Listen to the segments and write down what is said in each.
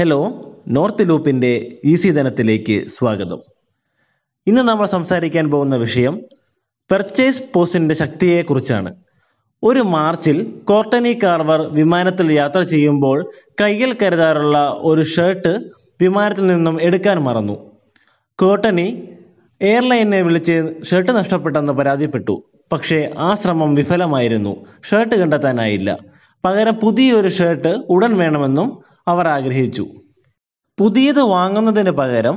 Hello, north ലൂപ്പിൻ്റെ easy ധനത്തിലേക്ക് സ്വാഗതം. ഇന്ന് നമ്മൾ സംസാരിക്കാൻ പോകുന്ന വിഷയം പെർച്ചേസ് പോസിൻ്റെ ശക്തിയെക്കുറിച്ചാണ്. ഒരു മാർച്ചിൽ കോർട്ടനി കാർവർ വിമാനത്തിൽ യാത്ര ചെയ്യുമ്പോൾ കയ്യിൽ കരുതാറുള്ള ഒരു ഷർട്ട് വിമാനത്തിൽ നിന്നും എടുക്കാൻ മറന്നു. കോർട്ടനി എയർലൈനെ വിളിച്ച് ഷർട്ട് നഷ്ടപ്പെട്ടെന്ന് പരാതിപ്പെട്ടു. പക്ഷേ ആ ശ്രമം വിഫലമായിരുന്നു. ഷർട്ട് കണ്ടെത്താനായില്ല. പകരം പുതിയൊരു ഷർട്ട് ഉടൻ വേണമെന്നും അവർ ആഗ്രഹിച്ചു. പുതിയത് വാങ്ങുന്നതിന് പകരം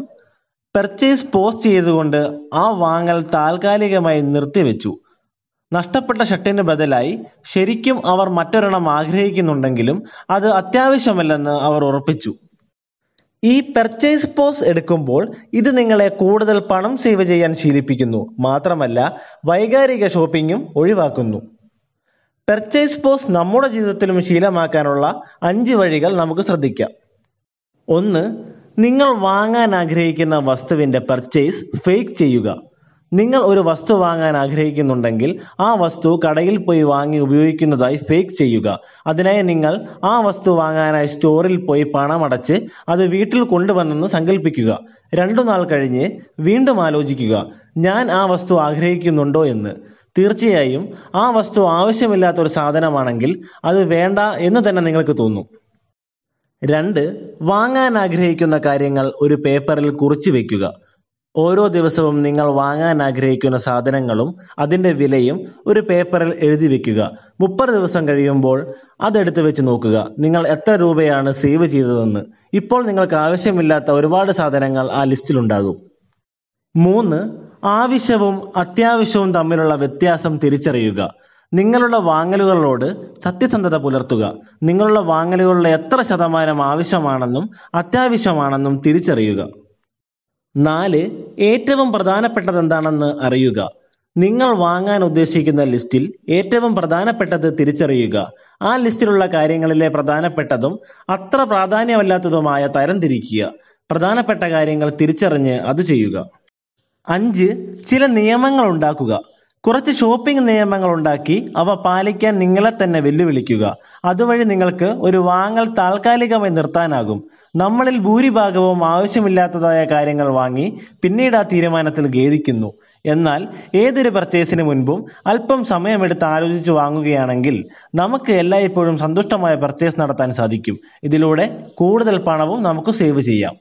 പെർച്ചേസ് പോസ്റ്റ് ചെയ്തുകൊണ്ട് ആ വാങ്ങൽ താൽക്കാലികമായി നിർത്തിവെച്ചു. നഷ്ടപ്പെട്ട ഷർട്ടിന് ബദലായി ശരിക്കും അവർ മറ്റൊരെണ്ണം ആഗ്രഹിക്കുന്നുണ്ടെങ്കിലും അത് അത്യാവശ്യമല്ലെന്ന് അവർ ഉറപ്പിച്ചു. ഈ പെർച്ചേസ് പോസ് എടുക്കുമ്പോൾ ഇത് നിങ്ങളെ കൂടുതൽ പണം സേവ് ചെയ്യാൻ ശീലിപ്പിക്കുന്നു, മാത്രമല്ല വൈകാരിക ഷോപ്പിങ്ങും ഒഴിവാക്കുന്നു. പെർച്ചേസ് പോസ് നമ്മുടെ ജീവിതത്തിലും ശീലമാക്കാനുള്ള 5 വഴികൾ നമുക്ക് ശ്രദ്ധിക്കാം. 1. നിങ്ങൾ വാങ്ങാൻ ആഗ്രഹിക്കുന്ന വസ്തുവിൻ്റെ പെർച്ചേസ് ഫേക്ക് ചെയ്യുക. നിങ്ങൾ ഒരു വസ്തു വാങ്ങാൻ ആഗ്രഹിക്കുന്നുണ്ടെങ്കിൽ ആ വസ്തു കടയിൽ പോയി വാങ്ങി ഉപയോഗിക്കുന്നതായി ഫേക്ക് ചെയ്യുക. അതിനായി നിങ്ങൾ ആ വസ്തു വാങ്ങാനായി സ്റ്റോറിൽ പോയി പണമടച്ച് അത് വീട്ടിൽ കൊണ്ടുവന്നെന്ന് സങ്കല്പിക്കുക. 2 നാൾ കഴിഞ്ഞ് വീണ്ടും ആലോചിക്കുക, ഞാൻ ആ വസ്തു ആഗ്രഹിക്കുന്നുണ്ടോ എന്ന്. തീർച്ചയായും ആ വസ്തു ആവശ്യമില്ലാത്തൊരു സാധനമാണെങ്കിൽ അത് വേണ്ട എന്ന് തന്നെ നിങ്ങൾക്ക് തോന്നും. 2. വാങ്ങാൻ ആഗ്രഹിക്കുന്ന കാര്യങ്ങൾ ഒരു പേപ്പറിൽ കുറിച്ചു വയ്ക്കുക. ഓരോ ദിവസവും നിങ്ങൾ വാങ്ങാൻ ആഗ്രഹിക്കുന്ന സാധനങ്ങളും അതിൻ്റെ വിലയും ഒരു പേപ്പറിൽ എഴുതി വയ്ക്കുക. 30 ദിവസം കഴിയുമ്പോൾ അതെടുത്ത് വെച്ച് നോക്കുക, നിങ്ങൾ എത്ര രൂപയാണ് സേവ് ചെയ്തതെന്ന്. ഇപ്പോൾ നിങ്ങൾക്ക് ആവശ്യമില്ലാത്ത ഒരുപാട് സാധനങ്ങൾ ആ ലിസ്റ്റിലുണ്ടാകും. 3. ആവശ്യവും അത്യാവശ്യവും തമ്മിലുള്ള വ്യത്യാസം തിരിച്ചറിയുക. നിങ്ങളുടെ വാങ്ങലുകളോട് സത്യസന്ധത പുലർത്തുക. നിങ്ങളുടെ വാങ്ങലുകളുടെ എത്ര ശതമാനം ആവശ്യമാണെന്നും അത്യാവശ്യമാണെന്നും തിരിച്ചറിയുക. 4. ഏറ്റവും പ്രധാനപ്പെട്ടത് എന്താണെന്ന് അറിയുക. നിങ്ങൾ വാങ്ങാൻ ഉദ്ദേശിക്കുന്ന ലിസ്റ്റിൽ ഏറ്റവും പ്രധാനപ്പെട്ടത് തിരിച്ചറിയുക. ആ ലിസ്റ്റിലുള്ള കാര്യങ്ങളിലെ പ്രധാനപ്പെട്ടതും അത്ര പ്രാധാന്യമല്ലാത്തതുമായ തരംതിരിക്കുക. പ്രധാനപ്പെട്ട കാര്യങ്ങൾ തിരിച്ചറിഞ്ഞ് അത് ചെയ്യുക. 5. ചില നിയമങ്ങൾ ഉണ്ടാക്കുക. കുറച്ച് ഷോപ്പിംഗ് നിയമങ്ങൾ ഉണ്ടാക്കി അവ പാലിക്കാൻ നിങ്ങളെ തന്നെ വെല്ലുവിളിക്കുക. അതുവഴി നിങ്ങൾക്ക് ഒരു വാങ്ങൽ താൽക്കാലികമായി നിർത്താനാകും. നമ്മളിൽ ഭൂരിഭാഗവും ആവശ്യമില്ലാത്തതായ കാര്യങ്ങൾ വാങ്ങി പിന്നീട് ആ തീരുമാനത്തിൽ ഖേദിക്കുന്നു. എന്നാൽ ഏതൊരു പർച്ചേസിന് മുൻപും അല്പം സമയമെടുത്ത് ആലോചിച്ച് വാങ്ങുകയാണെങ്കിൽ നമുക്ക് എല്ലായ്പ്പോഴും സന്തുഷ്ടമായ പർച്ചേസ് നടത്താൻ സാധിക്കും. ഇതിലൂടെ കൂടുതൽ പണവും നമുക്ക് സേവ് ചെയ്യാം.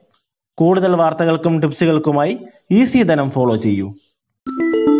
കൂടുതൽ വാർത്തകൾക്കും ടിപ്സുകൾക്കുമായി ഈസി ധനം ഫോളോ ചെയ്യൂ.